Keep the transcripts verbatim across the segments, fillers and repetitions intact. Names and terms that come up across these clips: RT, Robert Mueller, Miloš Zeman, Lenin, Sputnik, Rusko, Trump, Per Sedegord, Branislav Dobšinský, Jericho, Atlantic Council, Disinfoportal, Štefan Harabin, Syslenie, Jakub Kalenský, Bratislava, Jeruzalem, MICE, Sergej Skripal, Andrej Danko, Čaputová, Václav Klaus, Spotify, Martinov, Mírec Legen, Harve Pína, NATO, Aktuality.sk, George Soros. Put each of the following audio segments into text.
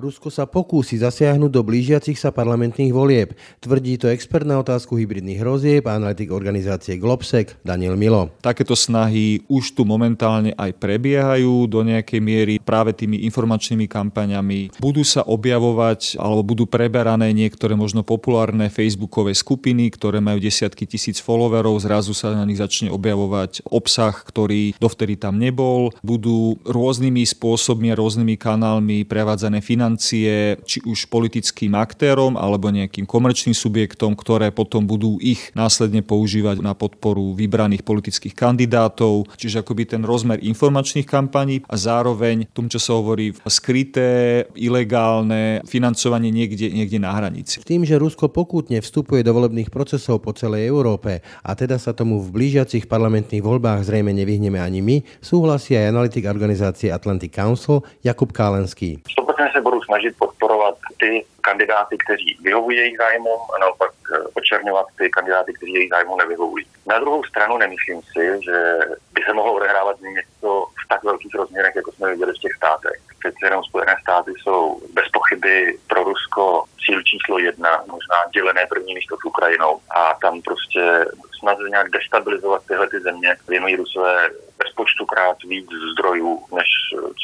Rusko sa pokúsi zasiahnuť do blížiacich sa parlamentných volieb. Tvrdí to expert na otázku hybridných hrozieb a analytik organizácie Globsec Daniel Milo. Takéto snahy už tu momentálne aj prebiehajú do nejakej miery práve tými informačnými kampaňami. Budú sa objavovať alebo budú preberané niektoré možno populárne facebookové skupiny, ktoré majú desiatky tisíc followerov. Zrazu sa na nich začne objavovať obsah, ktorý dovtedy tam nebol. Budú rôznymi spôsobmi a rôznymi kanálmi prevádzané financie či už politickým aktérom alebo nejakým komerčným subjektom, ktoré potom budú ich následne používať na podporu vybraných politických kandidátov. Čiže akoby ten rozmer informačných kampaní a zároveň tom, čo sa hovorí, skryté, ilegálne financovanie niekde, niekde na hranici. Tým, že Rusko pokútne vstupuje do volebných procesov po celej Európe a teda sa tomu v blížiacich parlamentných voľbách zrejme nevyhneme ani my, súhlasí aj analytik organizácie Atlantic Council Jakub Kalenský. Se budou snažit podporovat ty kandidáty, kteří vyhovují jejich zájmům, a naopak očerňovat ty kandidáty, kteří jejich zájmu nevyhovují. Na druhou stranu nemyslím si, že by se mohlo odehrávat něco v tak velkých rozměrech, jako jsme viděli v těch státech. Přece jenom Spojené státy jsou bez pochyby pro Rusko cíl číslo jedna, možná dělené první místo s Ukrajinou, a tam prostě snaží nějak destabilizovat tyhle ty země, věnují Rusové bezpočtukrát víc zdrojů, než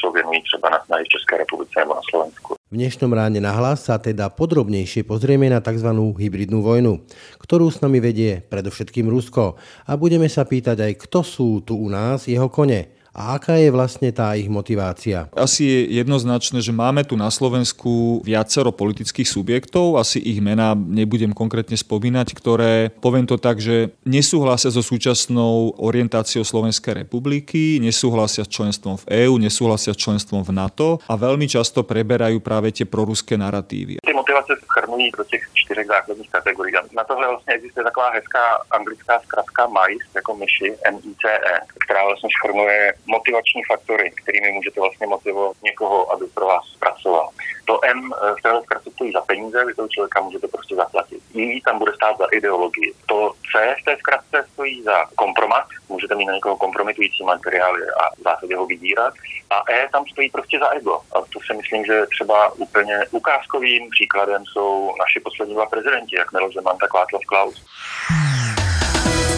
co věnují třeba na snahy v České republice nebo na Slovensku. V dnešnom ráne na hlas sa teda podrobnejšie pozrieme na tzv. Hybridnú vojnu, ktorú s nami vedie predovšetkým Rusko. A budeme sa pýtať aj, kto sú tu u nás jeho kone. A aká je vlastne tá ich motivácia? Asi je jednoznačné, že máme tu na Slovensku viacero politických subjektov, asi ich mená nebudem konkrétne spomínať, ktoré, poviem to tak, že nesúhlasia so súčasnou orientáciou Slovenskej republiky, nesúhlasia s členstvom v EÚ, nesúhlasia s členstvom v NATO a veľmi často preberajú práve tie proruské naratívy. Tie motivácie schrnují do tých čtyřech základních kategorií. Na tohle vlastne existuje taková hezká anglická zkratka MICE, jako myši, M I C E, která vlastně schrnuje motivační faktory, kterými můžete vlastně motivovat někoho, aby pro vás pracoval. To M v téhle zkratce stojí za peníze, vy toho člověka můžete prostě zaplatit. I tam bude stát za ideologii. To C v té zkratce stojí za kompromat, můžete mít na někoho kompromitující materiály a v zásadě ho vydírat. A E tam stojí prostě za ego. A to si myslím, že třeba úplně ukázkovým příkladem jsou naši poslední dva prezidenti, jak Miloš Zeman, tak Václav Klaus.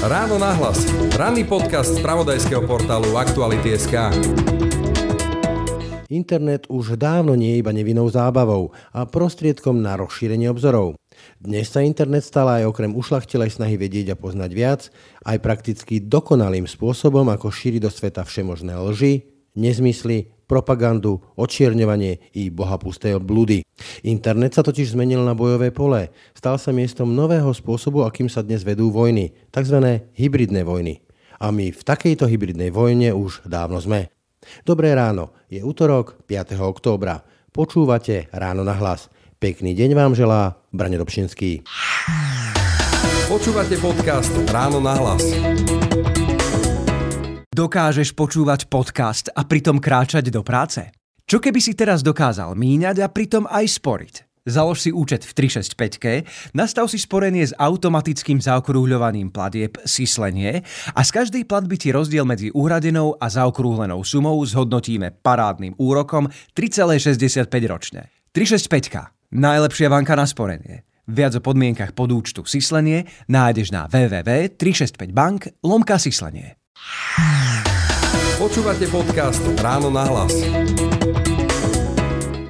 Ráno na hlas. Ranný podcast z spravodajského portálu Aktuality bodka es ká. Internet už dávno nie je iba nevinnou zábavou a prostriedkom na rozšírenie obzorov. Dnes sa internet stal aj okrem ušľachtilej snahy vedieť a poznať viac, aj prakticky dokonalým spôsobom, ako šíri do sveta všemožné lži, nezmysly, propagandu, odčierňovanie i bohapusté blúdy. Internet sa totiž zmenil na bojové pole. Stal sa miestom nového spôsobu, akým sa dnes vedú vojny, takzvané hybridné vojny. A my v takejto hybridnej vojne už dávno sme. Dobré ráno, je utorok piateho októbra. Počúvate Ráno na hlas. Pekný deň vám želá Branislav Dobšinský. Počúvate podcast Ráno na hlas. Dokážeš počúvať podcast a pritom kráčať do práce? Čo keby si teraz dokázal míňať a pritom aj sporiť? Založ si účet v tri šesť päť, nastav si sporenie s automatickým zaokrúhľovaním platieb Syslenie a z každej platby ti rozdiel medzi uhradenou a zaokrúhlenou sumou zhodnotíme parádnym úrokom tri celé šesťdesiatpäť ročne. tri šesť päť. Najlepšia banka na sporenie. Viac o podmienkach pod účtu Syslenie nájdeš na www bodka tri šesť päť bank bodka lomka syslenie. Počúvate podcast Ráno na hlas.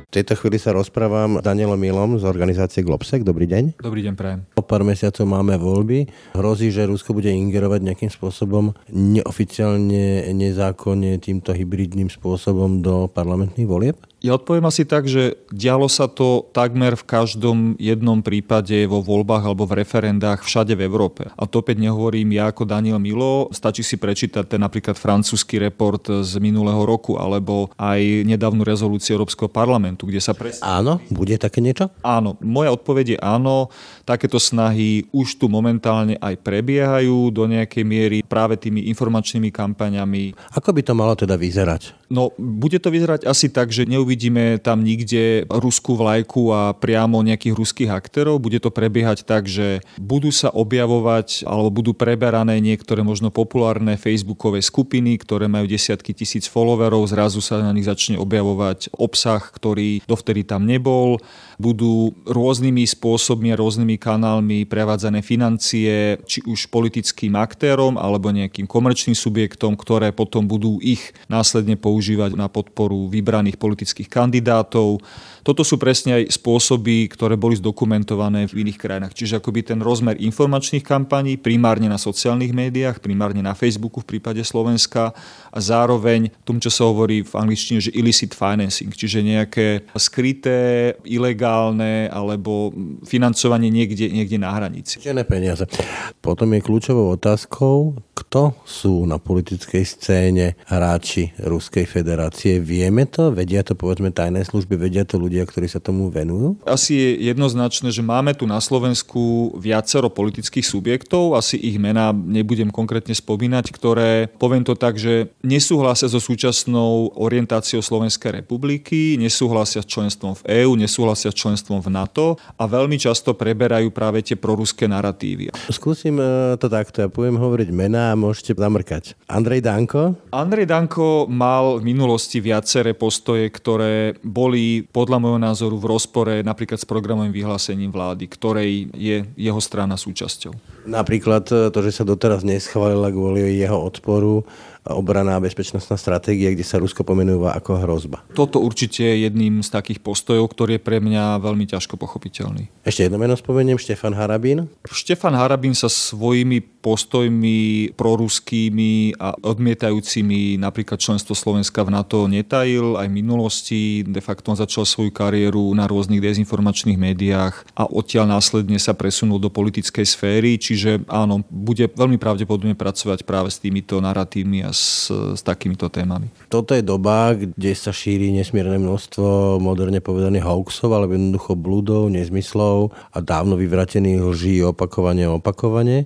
V tejto chvíli sa rozprávam s Danielom Milom z organizácie Globsec. Dobrý deň. Dobrý deň, prajem. O pár mesiacov máme voľby. Hrozí, že Rusko bude ingerovať nejakým spôsobom neoficiálne, nezákonne, týmto hybridným spôsobom do parlamentných volieb? Ja odpoviem asi tak, že dialo sa to takmer v každom jednom prípade vo voľbách alebo v referendách všade v Európe. A to opäť nehovorím ja ako Daniel Milo, stačí si prečítať ten napríklad francúzsky report z minulého roku alebo aj nedávnu rezolúciu Európskeho parlamentu, kde sa presne... Áno, bude také niečo? Áno, moja odpoveď je áno, takéto snahy už tu momentálne aj prebiehajú do nejakej miery práve tými informačnými kampaňami. Ako by to malo teda vyzerať? No, bude to vyzerať asi tak, že neuvidíme neuvidíme tam nikde ruskú vlajku a priamo nejakých ruských aktérov. Bude to prebiehať tak, že budú sa objavovať alebo budú preberané niektoré možno populárne facebookové skupiny, ktoré majú desiatky tisíc followerov. Zrazu sa na nich začne objavovať obsah, ktorý dovtedy tam nebol. Budú rôznymi spôsobmi a rôznymi kanálmi prevádzané financie, či už politickým aktérom alebo nejakým komerčným subjektom, ktoré potom budú ich následne používať na podporu vybraných politických kandidátov. Toto sú presne aj spôsoby, ktoré boli zdokumentované v iných krajinách. Čiže akoby ten rozmer informačných kampaní primárne na sociálnych médiách, primárne na Facebooku v prípade Slovenska a zároveň tomu, čo sa hovorí v angličtine, že illicit financing, čiže nejaké skryté, ilegálne alebo financovanie niekde, niekde na hranici. Čiže ne peniaze. Potom je kľúčovou otázkou, kto sú na politickej scéne hráči Ruskej federácie. Vieme to? Vedia to povedzme tajné služby? Vedia to ľudia, ktorí sa tomu venujú? Asi je jednoznačné, že máme tu na Slovensku viacero politických subjektov, asi ich mená nebudem konkrétne spomínať, ktoré, poviem to tak, že nesúhlasia so súčasnou orientáciou Slovenskej republiky, nesúhlasia s členstvom v EÚ, nesúhlasia s členstvom v NATO a veľmi často preberajú práve tie proruské naratívy. Skúsim to takto, ja budem hovoriť mená a môžete zamrkať. Andrej Danko? Andrej Danko mal v minulosti viaceré postoje, ktoré boli podľa môjho názoru v rozpore napríklad s programovým vyhlásením vlády, ktorej je jeho strana súčasťou. Napríklad to, že sa doteraz neschválila kvôli jeho odporu obranná bezpečnostná stratégia, kde sa Rusko pomenúva ako hrozba. Toto určite je jedným z takých postojov, ktorý je pre mňa veľmi ťažko pochopiteľný. Ešte jedno meno spomeniem, Štefan Harabin. Štefan Harabin sa svojimi postojmi proruskými a odmietajúcimi napríklad členstvo Slovenska v NATO netajil. Aj v minulosti de facto začal svoju kariéru na rôznych dezinformačných médiách a odtiaľ následne sa presunul do politickej sféry, čiže áno, bude veľmi pravdepodobne pracovať práve s týmito naratívmi a s, s takýmito témami. Toto je doba, kde sa šíri nesmierne množstvo moderne povedaných hoaxov, alebo jednoducho blúdov, nezmyslov a dávno vyvratených lží opakovane a opakovane.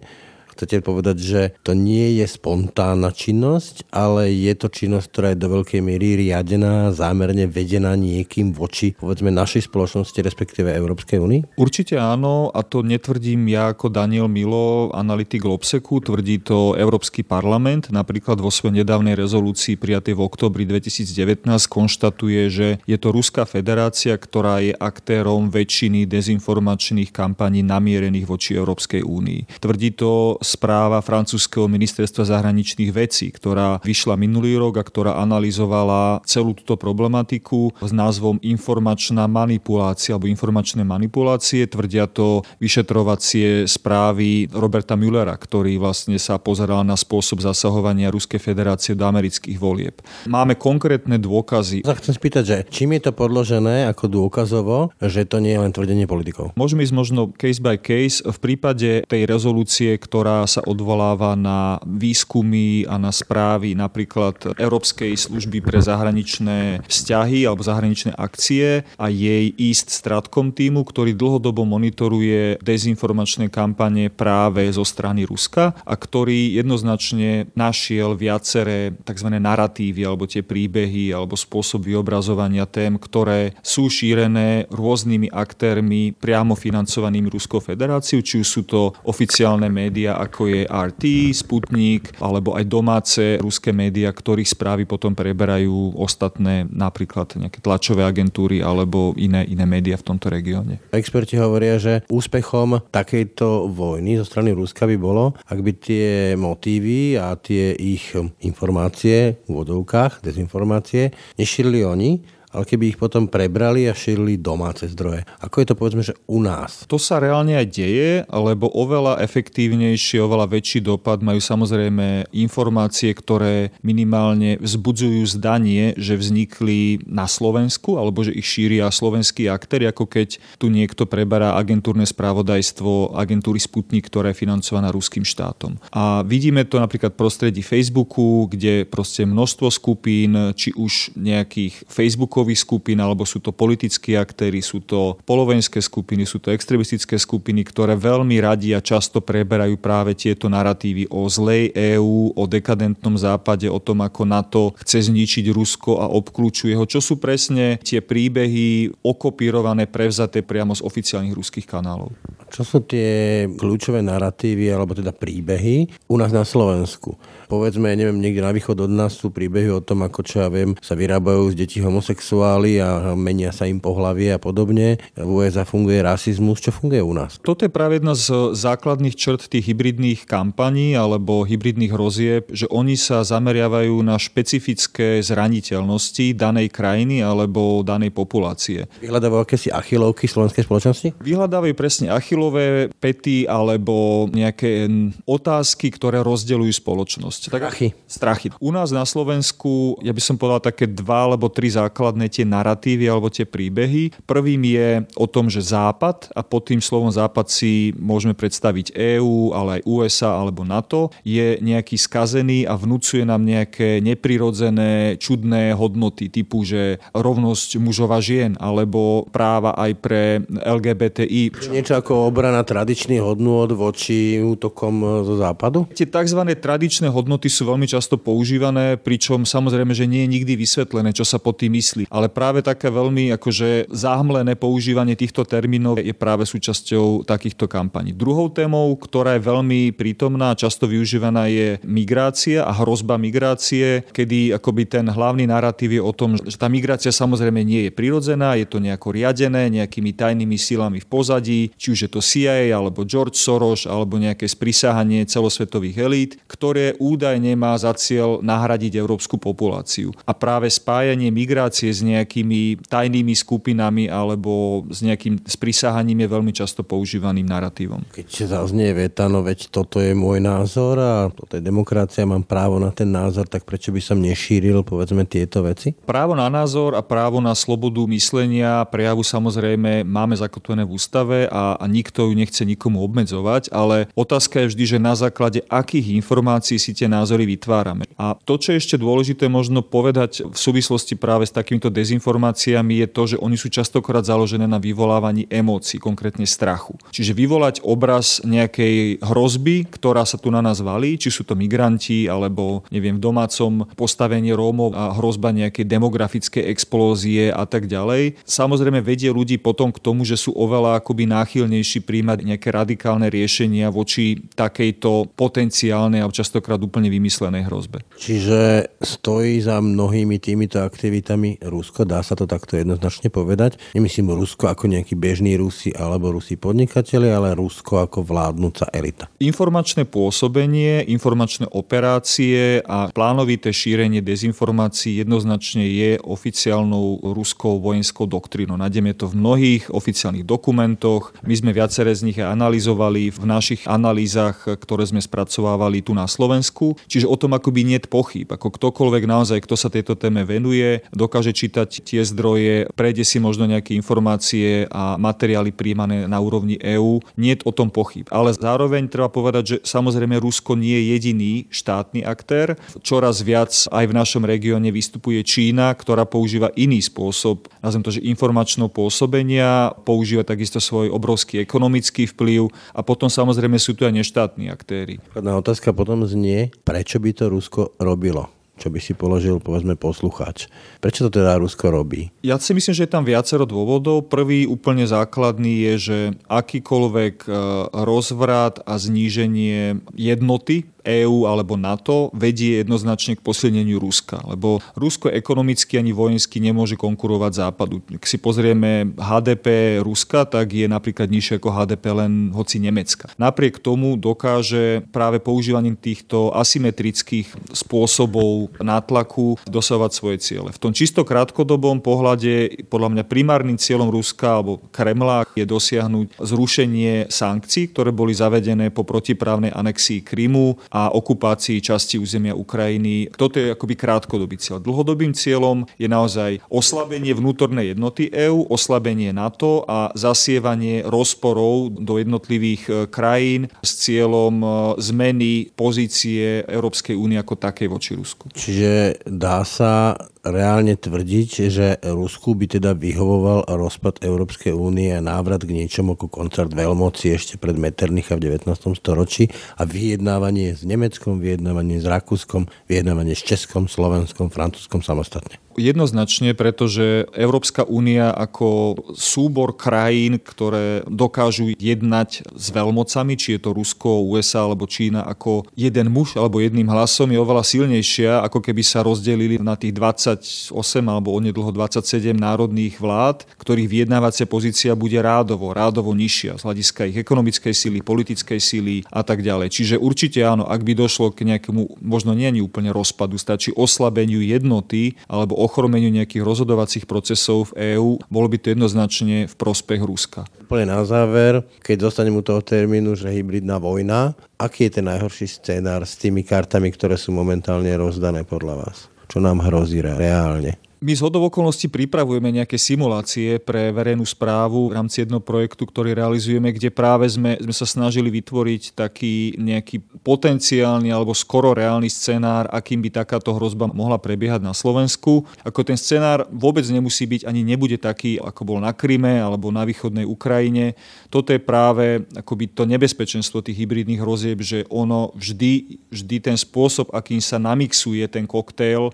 Chcete povedať, že to nie je spontánna činnosť, ale je to činnosť, ktorá je do veľkej miery riadená, zámerne vedená niekým voči, povedzme, našej spoločnosti, respektíve Európskej únii? Určite áno, a to netvrdím ja ako Daniel Milo, analytik Globsecu, tvrdí to Európsky parlament, napríklad vo svojej nedávnej rezolúcii prijatej v októbri dvetisícdevätnásť konštatuje, že je to Ruská federácia, ktorá je aktérom väčšiny dezinformačných kampaní namierených voči Európskej únii. Tvrdí to správa francúzskeho ministerstva zahraničných vecí, ktorá vyšla minulý rok a ktorá analyzovala celú túto problematiku s názvom informačná manipulácia alebo informačné manipulácie. Tvrdia to vyšetrovacie správy Roberta Muellera, ktorý vlastne sa pozeral na spôsob zasahovania Ruskej federácie do amerických volieb. Máme konkrétne dôkazy. Chcem sa spýtať, že čím je to podložené ako dôkazovo, že to nie je len tvrdenie politikov? Môžeme ísť možno case by case. V prípade tej rezolúcie, ktorá sa odvoláva na výskumy a na správy napríklad Európskej služby pre zahraničné vzťahy alebo zahraničné akcie a jej East Stratcom týmu, ktorý dlhodobo monitoruje dezinformačné kampane práve zo strany Ruska a ktorý jednoznačne našiel viaceré tzv. Naratívy alebo tie príbehy alebo spôsob vyobrazovania tém, ktoré sú šírené rôznymi aktérmi priamo financovanými Ruskou federáciou, či už sú to oficiálne médiá ako je er té, Sputnik, alebo aj domáce ruské médiá, ktorých správy potom preberajú ostatné, napríklad nejaké tlačové agentúry alebo iné, iné médiá v tomto regióne. Experti hovoria, že úspechom takejto vojny zo strany Ruska by bolo, ak by tie motívy a tie ich informácie v vodovkách, dezinformácie, nešírili oni, ale keby ich potom prebrali a šírili domáce zdroje. Ako je to, povedzme, že u nás? To sa reálne aj deje, lebo oveľa efektívnejšie, oveľa väčší dopad majú samozrejme informácie, ktoré minimálne vzbudzujú zdanie, že vznikli na Slovensku, alebo že ich šíria slovenskí aktéri, ako keď tu niekto preberá agentúrne spravodajstvo agentúry Sputnik, ktorá je financovaná ruským štátom. A vidíme to napríklad v prostredí Facebooku, kde proste množstvo skupín, či už nejakých Facebookov zložkových skupín, alebo sú to politickí aktéri, sú to polovenské skupiny, sú to extrémistické skupiny, ktoré veľmi radi a často preberajú práve tieto naratívy o zlej EÚ, o dekadentnom západe, o tom, ako NATO chce zničiť Rusko a obkľúčuje ho. Čo sú presne tie príbehy okopírované, prevzaté priamo z oficiálnych ruských kanálov? Čo sú tie kľúčové naratívy, alebo teda príbehy u nás na Slovensku? Povedzme, ja neviem, niekde na východ od nás sú príbehy o tom, ako čo ja viem, sa vyrábajú z detí homosexuáli a menia sa im pohlavie a podobne. V ú es á funguje rasizmus, čo funguje u nás? Toto je práve jedna z základných črt tých hybridných kampaní alebo hybridných hrozieb, že oni sa zameriavajú na špecifické zraniteľnosti danej krajiny alebo danej populácie. Vyhľadávajú akési achilovky slovenskej spoločnosti? Vyhľadávajú presne achilové pety alebo nejaké otázky, ktoré rozdeľujú spoločnosť. Strachy. Strachy. U nás na Slovensku, ja by som povedal také dva alebo tri základné tie naratívy alebo tie príbehy. Prvým je o tom, že Západ, a pod tým slovom Západ si môžeme predstaviť EÚ, ale aj ú es á alebo NATO, je nejaký skazený a vnúcuje nám nejaké neprirodzené, čudné hodnoty typu, že rovnosť mužov a žien alebo práva aj pre el gé bé té í. Niečo ako obrana tradičných hodnôt voči útokom zo Západu? Tie tzv. Tradičné hodnoty Hodnoty sú veľmi často používané, pričom samozrejme, že nie je nikdy vysvetlené, čo sa pod tým myslí. Ale práve také veľmi akože záhmlené používanie týchto termínov je práve súčasťou takýchto kampaní. Druhou témou, ktorá je veľmi prítomná a často využívaná, je migrácia a hrozba migrácie, kedy akoby ten hlavný narratív je o tom, že tá migrácia samozrejme nie je prirodzená, je to nejako riadené nejakými tajnými silami v pozadí, či už je to sí aj á alebo George Soros alebo nejaké sprísahanie celosvetových elít, ktoré údajne má za cieľ nahradiť európsku populáciu. A práve spájanie migrácie s nejakými tajnými skupinami alebo s nejakým sprisahaním je veľmi často používaným naratívom. Keď zaznie veta, no veď toto je môj názor a toto je demokracia, mám právo na ten názor, tak prečo by som nešíril, povedzme, tieto veci? Právo na názor a právo na slobodu myslenia, prejavu samozrejme máme zakotvené v ústave a, a nikto ju nechce nikomu obmedzovať, ale otázka je vždy, že na základe akých informácií si tie názory vytvárame. A to, čo je ešte dôležité možno povedať v súvislosti práve s takýmito dezinformáciami, je to, že oni sú častokrát založené na vyvolávaní emócií, konkrétne strachu. Čiže vyvolať obraz nejakej hrozby, ktorá sa tu na nás valí, či sú to migranti, alebo neviem, v domácom postavenie Rómov a hrozba nejakej demografickej explózie a tak ďalej. Samozrejme vedie ľudí potom k tomu, že sú oveľa akoby náchylnejší príjmať nejaké radikálne riešenia voči takejto potenciálnej a častokrát úplne vymyslenej hrozbe. Čiže stojí za mnohými týmito aktivitami Rusko, dá sa to takto jednoznačne povedať. Nemyslím Rusko ako nejakí bežní Rusi alebo Rusi podnikatelia, ale Rusko ako vládnúca elita. Informačné pôsobenie, informačné operácie a plánovité šírenie dezinformácií jednoznačne je oficiálnou ruskou vojenskou doktrínou. Nájdeme to v mnohých oficiálnych dokumentoch. My sme viaceré z nich aj analyzovali v našich analýzach, ktoré sme spracovávali tu na Slovensku. Slovensku, čiže o tom akoby niet pochýb. Ako ktokoľvek naozaj, kto sa tejto téme venuje, dokáže čítať tie zdroje, prejde si možno nejaké informácie a materiály prijímané na úrovni EÚ. Niet o tom pochýb. Ale zároveň treba povedať, že samozrejme Rusko nie je jediný štátny aktér. Čoraz viac aj v našom regióne vystupuje Čína, ktorá používa iný spôsob, nazvem to, že informačného pôsobenia, používa takisto svoj obrovský ekonomický vplyv a potom samozrejme sú tu aj neštátni aktéri. Na otázka potom nie, prečo by to Rusko robilo? Čo by si položil, povedzme, poslucháč. Prečo to teda Rusko robí? Ja si myslím, že je tam viacero dôvodov. Prvý úplne základný je, že akýkoľvek rozvrat a zníženie jednoty EÚ alebo NATO vedie jednoznačne k posilneniu Ruska, lebo Rusko ekonomicky ani vojensky nemôže konkurovať Západu. Keď si pozrieme há dé pé Ruska, tak je napríklad nižšie ako há dé pé len hoci Nemecka. Napriek tomu dokáže práve používaním týchto asymetrických spôsobov nátlaku dosahovať svoje ciele. V tom čisto krátkodobom pohľade podľa mňa primárnym cieľom Ruska alebo Kremla je dosiahnuť zrušenie sankcií, ktoré boli zavedené po protiprávnej anexii Krymu a okupácii časti územia Ukrajiny. Toto je akoby krátkodobý cieľ. Dlhodobým cieľom je naozaj oslabenie vnútornej jednoty EÚ, oslabenie NATO a zasievanie rozporov do jednotlivých krajín s cieľom zmeny pozície Európskej únie ako takej voči Rusku. Čiže dá sa reálne tvrdiť, že Rusku by teda vyhovoval rozpad Európskej únie a návrat k niečomu ako koncert veľmoci ešte pred Metternicha v devätnástom storočí a vyjednávanie s Nemeckom, vyjednávanie s Rakúskom, vyjednávanie s Českom, Slovenskom, Francúzskom samostatne? Jednoznačne, pretože Európska únia ako súbor krajín, ktoré dokážu jednať s veľmocami, či je to Rusko, ú es á alebo Čína, ako jeden muž alebo jedným hlasom je oveľa silnejšia, ako keby sa rozdelili na tých dvadsaťosem alebo onedlho dvadsaťsedem národných vlád, ktorých vyjednávacia pozícia bude rádovo, rádovo nižšia z hľadiska ich ekonomickej síly, politickej síly a tak ďalej. Čiže určite áno, ak by došlo k nejakému, možno nie ani úplne rozpadu, stačí oslabeniu jednoty alebo ochromeniu nejakých rozhodovacích procesov v EÚ, bolo by to jednoznačne v prospech Ruska. Úplne na záver, keď dostaneme toho termínu, že hybridná vojna, aký je ten najhorší scénár s tými kartami, ktoré sú momentálne rozdané podľa vás? Čo nám hrozí reálne? My z hodou okolností pripravujeme nejaké simulácie pre verejnú správu v rámci jedného projektu, ktorý realizujeme, kde práve sme, sme sa snažili vytvoriť taký nejaký potenciálny alebo skoro reálny scenár, akým by takáto hrozba mohla prebiehať na Slovensku. Ako ten scenár vôbec nemusí byť ani nebude taký, ako bol na Kryme alebo na východnej Ukrajine. Toto je práve akoby to nebezpečenstvo tých hybridných hrozieb, že ono vždy, vždy ten spôsob, akým sa namixuje ten koktail,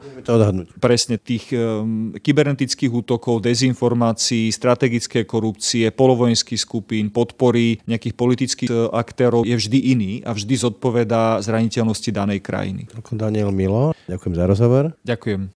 presne tých kybernetických útokov, dezinformácií, strategické korupcie, polovojenských skupín, podpory nejakých politických aktérov je vždy iný a vždy zodpovedá zraniteľnosti danej krajiny. Daniel Milo, ďakujem za rozhovor. Ďakujem.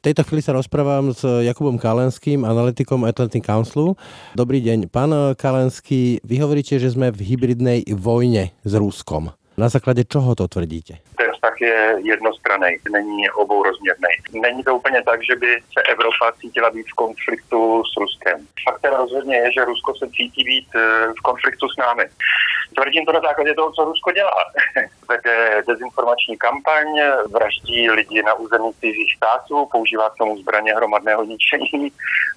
V tejto chvíli sa rozprávam s Jakubom Kalenským, analytikom Atlantic Councilu. Dobrý deň. Pán Kalenský, vy hovoríte, že sme v hybridnej vojne s Ruskom. Na základě čoho to tvrdíte? Ten vztah je jednostranný, není obourozměrný. Není to úplně tak, že by se Evropa cítila být v konfliktu s Ruskem. Faktem rozhodně je, že Rusko se cítí být v konfliktu s námi. Tvrdím to na základě toho, co Rusko dělá. Vede dezinformační kampaň, vraždí lidi na území cizích států, používá k tomu zbraně hromadného ničení.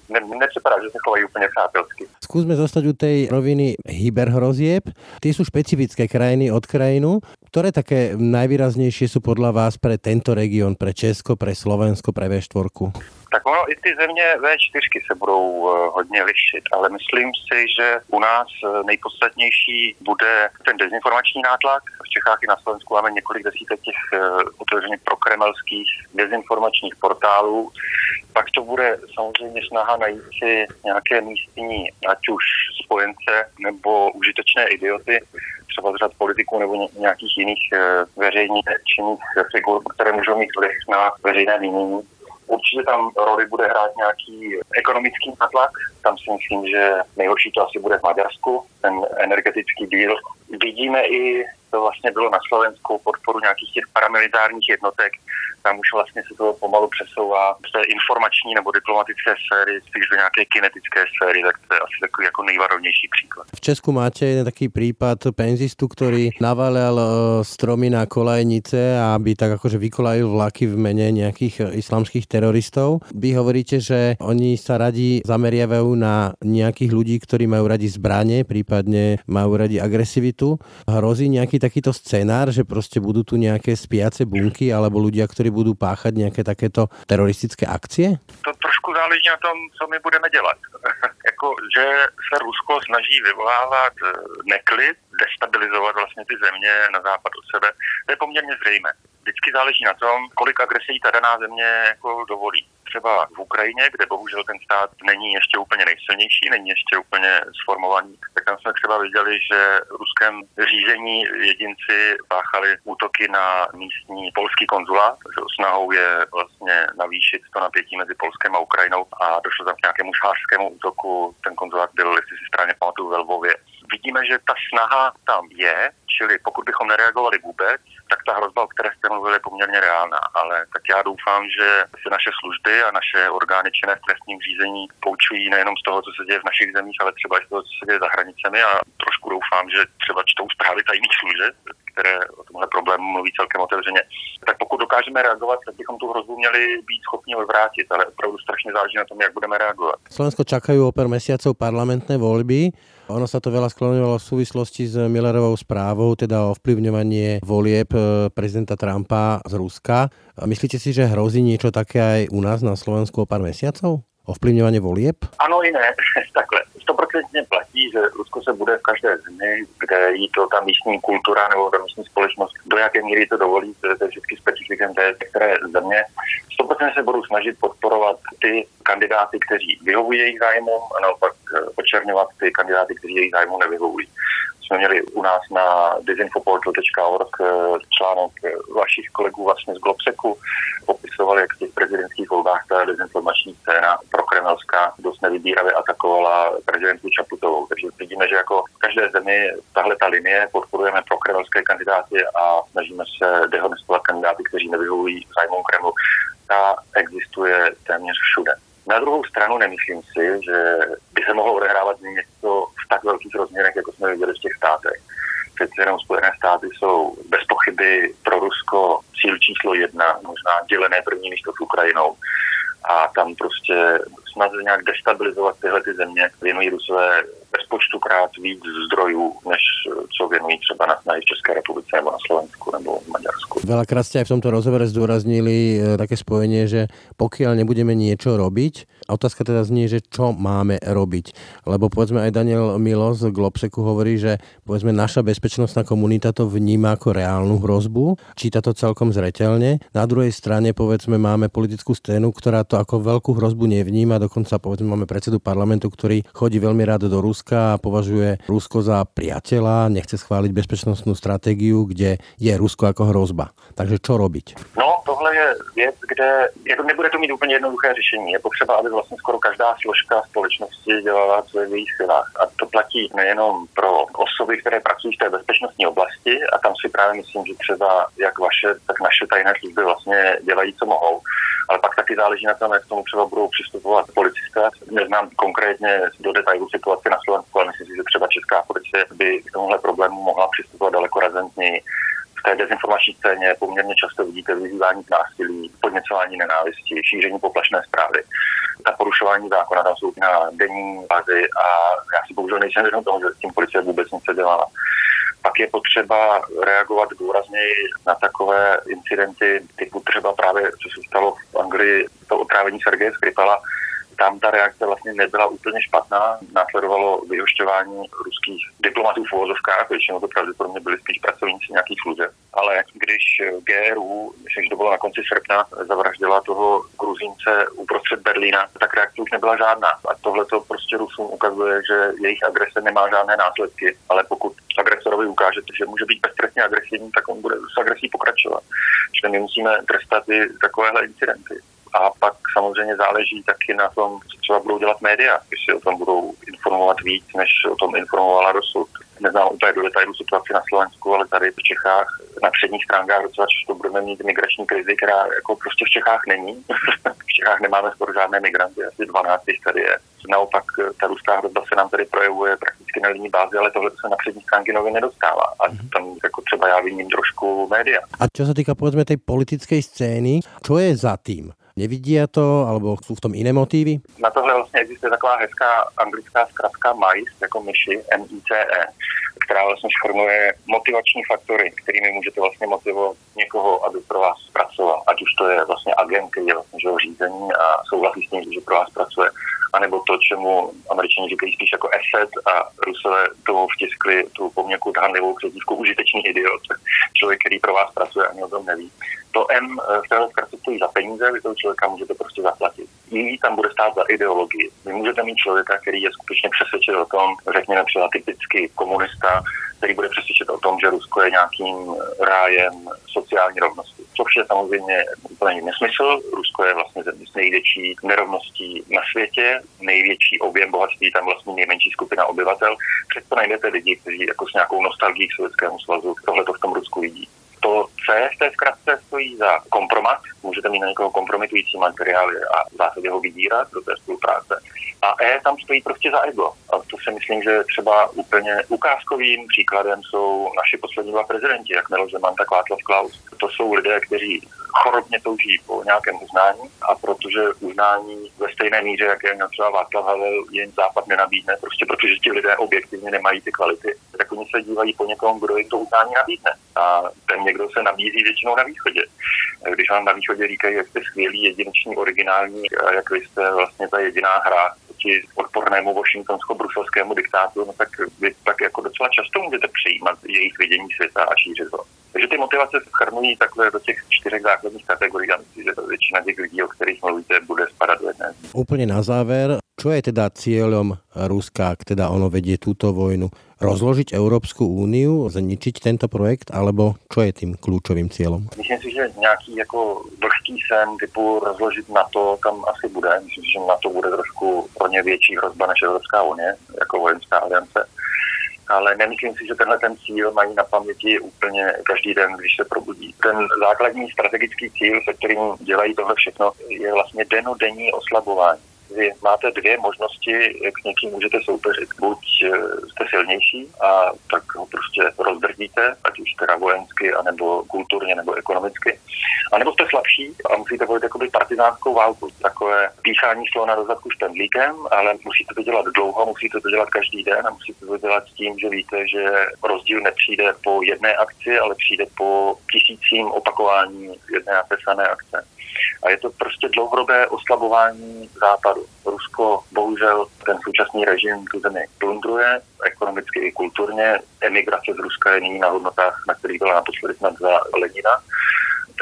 Ne, nepřipadá, že se chovají úplně přátelsky. Skúsme zostať u tej roviny hyberhrozieb. Tie sú špecifické krajiny od krajinu. Ktoré také najvýraznejšie sú podľa vás pre tento región, pre Česko, pre Slovensko, pre vé štyri? Tak ono, i ty země vé štyri se budou hodně lišit, ale myslím si, že u nás nejpodstatnější bude ten dezinformační nátlak. V Čechách i na Slovensku máme několik desítek těch otevřených prokremelských dezinformačních portálů. Pak to bude samozřejmě snaha najít si nějaké místní, ať už spojence nebo užitečné idioty, třeba z řad politiků nebo nějakých jiných veřejně činných figur, které můžou mít vliv na veřejné mínění. Určitě tam roli bude hrát nějaký ekonomický nátlak. Tam si myslím, že nejhorší to asi bude v Maďarsku, ten energetický deal. Vidíme i, to vlastně bylo na Slovensku, podporu nějakých těch paramilitárních jednotek. Tam už vlastně se to pomalu přesouvá z té informační nebo diplomatické sféry spíš do nějaké kinetické sféry, tak to je asi takový jako nejvarovnější příklad. V Česku máte jeden taký prípad penzistu, ktorý navalil stromy na kolejnice, aby tak akože vykolajil vlaky v mene nejakých islamských teroristov. Vy hovoríte, že oni sa radi zameriavajú na nejakých ľudí, ktorí majú radi zbranie, prípadne majú radi agresivitu. Hrozí nejaký takýto scenár, že proste budú tu nejaké spiace bunky alebo ľudia, ktorí budú páchat nějaké takéto teroristické akcie? To trošku záleží na tom, co my budeme dělat. Jako, že se Rusko snaží vyvolávat neklid, destabilizovat vlastně ty země na západ od sebe, to je poměrně zřejmé. Vždycky záleží na tom, kolik agresí ta daná země jako dovolí. Třeba v Ukrajině, kde bohužel ten stát není ještě úplně nejsilnější, není ještě úplně sformovaný, tak tam jsme třeba viděli, že v ruském řízení jedinci páchali útoky na místní polský konzulát, že snahou je vlastně navýšit to napětí mezi Polskem a Ukrajinou a došlo tam k nějakému žhářskému útoku. Ten konzulát byl, jestli si správně pamatuju, ve Lvově. vidíme, že ta snaha tam je, čili pokud bychom nereagovali vůbec, tak ta hrozba, o které jste mluvili, je poměrně reálná. Ale tak já doufám, že se naše služby a naše orgány činné v trestním řízení poučují nejenom z toho, co se děje v našich zemích, ale třeba i z toho, co se děje za hranicemi. A trošku doufám, že třeba čtou zprávy tajných služeb, které o tomhle problému mluví celkem otevřeně. Tak pokud dokážeme reagovat, tak bychom tu hrozbu měli být schopni odvrátit, ale opravdu strašně záleží na tom, jak budeme reagovat. Slovensko čakajú o pár mesiacov parlamentné voľby. Ono sa to veľa skloňovalo v súvislosti s Millerovou správou, teda o vplyvňovanie volieb prezidenta Trumpa z Ruska. Myslíte si, že hrozí niečo také aj u nás na Slovensku o pár mesiacov? Ovplyvňovanie volieb? Ano i ne. Takhle. sto procent platí, že Rusko se bude v každé zemi, kde jí to ta místní kultura nebo ta místní společnost, do jaké míry to dovolí, to je vždycky specifikem té, které země. sto procent se budou snažit podporovat ty kandidáty, kteří vyhovují jejich zájmům, a naopak očerňovat ty kandidáty, kteří jejich zájmu nevyhovují. Jsme měli u nás na disinfoportal tečka org článek vašich kolegů vlastně z Globseku, popisovali, jak v těch prezidentských volbách ta dezinformační scéna prokremelská dost nevybíravě atakovala prezidentku Čaputovou. Takže vidíme, že jako v každé zemi tahle ta linie podporujeme prokremelské kandidáty a snažíme se dehonestovat kandidáty, kteří nevyhovují zájmům Kremlu. Ta existuje téměř všude. Na druhou stranu nemyslím si, že by se mohlo odehrávat něco v tak velkých rozměrech, jako jsme viděli v těch státech. Přeci jenom Spojené státy jsou bez pochyby pro Rusko cíl číslo jedna, možná dělené první místo s Ukrajinou. A tam prostě snad nějak destabilizovat tyhle ty země věnují Rusové bezpočtukrát víc zdrojů, než co věnují třeba na v České republice nebo na Slovensku nebo v Maďarsku. Veľakrát ste aj v tomto rozhovore zdôraznili také spojenie, že pokiaľ nebudeme niečo robiť, a otázka teda znie, že čo máme robiť. Lebo povedzme aj Daniel Milo z Globseku hovorí, že povedzme naša bezpečnostná komunita to vníma ako reálnu hrozbu, číta to celkom zreteľne. Na druhej strane povedzme máme politickú scénu, ktorá to ako veľkú hrozbu nevníma, dokonca povedzme máme predsedu parlamentu, ktorý chodí veľmi rád do Ruska a považuje Rusko za priateľa, nechce schváliť bezpečnostnú stratégiu, kde je Rusko ako hrozba. Takže čo robiť? No, tohle je vec, kde jako nebude to mít úplně jednoduché řešení. Je potřeba, aby vlastně skoro každá složka společnosti dělala, co je v jejich silách. A to platí nejenom pro osoby, které pracují v té bezpečnostní oblasti, a tam si právě myslím, že třeba jak vaše, tak naše tajné služby vlastně dělají, co mohou. Ale pak taky záleží na tom, jak k tomu třeba budou přistupovat policisté. Neznám konkrétně do detailu situaci na Slovensku, ale myslím si, že třeba česká policie by k tomuhle problému mohla přistupovat daleko razantněji. V té dezinformační scéně poměrně často vidíte vyzývání k násilí, podněcování nenávisti, šíření poplašné zprávy. Ta porušování zákona tam jsou na denní bázi a já si bohužel nejsem vědom toho, že s tím policie vůbec nic dělala. Pak je potřeba reagovat důrazněji na takové incidenty, typu třeba právě, co se stalo v Anglii, to otrávení Sergeje Skripala. Tam ta reakce vlastně nebyla úplně špatná, následovalo vyhošťování ruských diplomatů v uvozovkách, většinou to pravděpodobně byli spíš pracovníci nějakých služeb. Ale když G R U, myslím, že to bylo na konci srpna, zavraždila toho Gruzínce uprostřed Berlína, tak reakce už nebyla žádná. A tohle to prostě Rusům ukazuje, že jejich agrese nemá žádné následky, ale pokud agresorovi ukážete, že může být beztrestně agresivní, tak on bude s agresí pokračovat. Čili my musíme trestat i takovéhle incidenty. A pak samozřejmě záleží taky na tom, co třeba budou dělat média, jestli o tom budou informovat víc, než o tom informovala dosud. Neznám úplně do detailu situaci na Slovensku, ale tady v Čechách na předních stránkách docela často budeme mít migrační krizi, která jako prostě v Čechách není. V Čechách nemáme skoro žádné migranty, asi dvanáct tady je. Naopak ta ruská hrozba se nám tady projevuje prakticky na denní bázi, ale tohle se na přední stránky novin nedostává. A tam jako třeba já viním trošku média. A čo sa týka povedzme tej politickej scény, čo je za tým? Nevidia to, alebo sú v tom iné motívy? Na tohle vlastně existuje taková hezká anglická zkratka M I C E, jako myši, M I C E, která vlastně schrnuje motivační faktory, kterými můžete vlastně motivovat někoho, aby pro vás pracoval. Ať už to je vlastně agent, který je vlastně jeho řízení a souhlasí s ním, že pro vás pracuje. A nebo to, čemu Američané říkají spíš jako asset a Rusové tomu vtiskli tu poměrku dhanlivou přezdívku užitečný idiot, člověk, který pro vás pracuje, ani o tom neví. to M v téhle zkratce stojí za peníze, vy toho člověka můžete prostě zaplatit. I tam bude stát za ideologii. Vy můžete mít člověka, který je skutečně přesvědčen o tom, řekněme například typicky komunista, který bude přesvědčit o tom, že Rusko je nějakým rájem sociální rovnosti. Což je samozřejmě úplně nesmysl. Rusko je vlastně země s největší nerovností na světě, největší objem bohatství, tam vlastně nejmenší skupina obyvatel. Přesto najdete lidi, kteří jako s nějakou nostalgií k Sovětskému svazu tohleto v tom Rusku vidí. To C v té zkratce stojí za kompromat. Můžete mít na někoho kompromitující materiály a v zásadě ho vydírat do té spolupráce. A E tam stojí prostě za ego. A to si myslím, že třeba úplně ukázkovým příkladem jsou naši poslední dva prezidenti, jak Miloš Zeman, tak Václav Klaus. To jsou lidé, kteří chorobně touží po nějakém uznání, a protože uznání ve stejné míře, jak je třeba Václav Havel, jen západ nenabídne, prostě protože ti lidé objektivně nemají ty kvality, tak oni se dívají po někom, kdo jim to uznání nabídne. A ten někdo se nabízí většinou na východě. Když vám na východě říkají, jak jste skvělý, jedinečný, originální, jak vy jste vlastně ta jediná hra proti odpornému washingtonsko-bruselskému diktátu, no tak vy tak jako docela často můžete přijímat jejich vidění světa a šířit ho. Takže ty motivace shrnují takhle do těch čtyřech základních kategorií a myslím, že většina těch lidí, o kterých mluvíte, bude spadat do jedné. Úplne na záver, čo je teda cieľom Ruska, ak teda ono vedie túto vojnu? Rozložiť Európsku úniu, zničiť tento projekt, alebo čo je tým kľúčovým cieľom? Myslím si, že nejaký jako vlhký sen typu rozložit NATO tam asi bude. Myslím si, že NATO bude trošku pro ně větší hrozba než Európska unie, jako vojenská aliance. Ale nemyslím si, že tenhle ten cíl mají na paměti úplně každý den, když se probudí. Ten základní strategický cíl, se kterým dělají tohle všechno, je vlastně dennodenní oslabování. Vy máte dvě možnosti, k někým můžete soupeřit. Buď jste silnější a tak ho prostě rozdrdíte, ať už teda vojensky, anebo kulturně, nebo ekonomicky. A nebo jste slabší a musíte volit jakoby partizánskou válku. Takové píchání slona do zadku špendlíkem, ale musíte to dělat dlouho, musíte to dělat každý den a musíte to dělat s tím, že víte, že rozdíl nepřijde po jedné akci, ale přijde po tisícím opakování jedné a té samé akce. A je to prostě dlouhodobé oslabování západu. Rusko bohužel ten současný režim tu zemi plundruje, ekonomicky i kulturně. Emigrace z Ruska je nyní na hodnotách, na kterých byla naposledy snad za Lenina.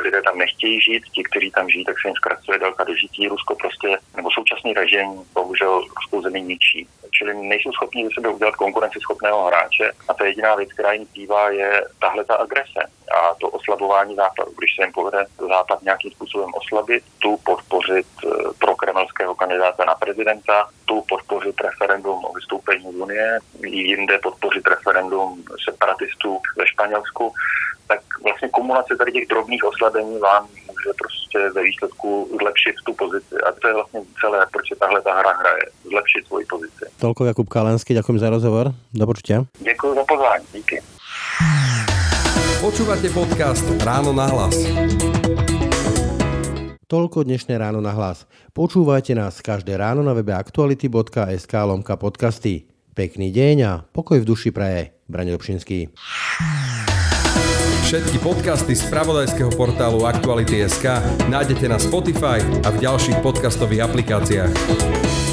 Lidé tam nechtějí žít, ti, kteří tam žijí, tak se jim zkracuje délka dožití. Rusko prostě, nebo současný režim, bohužel ruskou zemi ničí. Čili nejsou schopni ze sebe udělat konkurenceschopného hráče a ta jediná věc, která jim bývá, je tahle ta agrese a to oslabování západu. Když se jim povede západ nějakým způsobem oslabit, tu podpořit pro kremelského kandidáta na prezidenta, tu podpořit referendum o vystoupení z Unie, jinde podpořit referendum separatistů ve Španělsku, tak vlastně kumulace tady těch drobných oslabení vám může prostě ve výsledku zlepšit tu pozici. A to je vlastně celé, proč je tahle ta hra hraje. Zlepšit svoji pozici. Toľko Jakub Kalenský, ďakujem za rozhovor. Do počutia. Ďakujem za pozvanie. Díky. Počúvate podcast Ráno na hlas. Toľko dnešné Ráno na hlas. Počúvajte nás každé ráno na webe aktuality.sk lomka podcasty. Pekný deň a pokoj v duši praje Branislav Dobšinský. Všetky podcasty z spravodajského portálu Aktuality.sk nájdete na Spotify a v ďalších podcastových aplikáciách.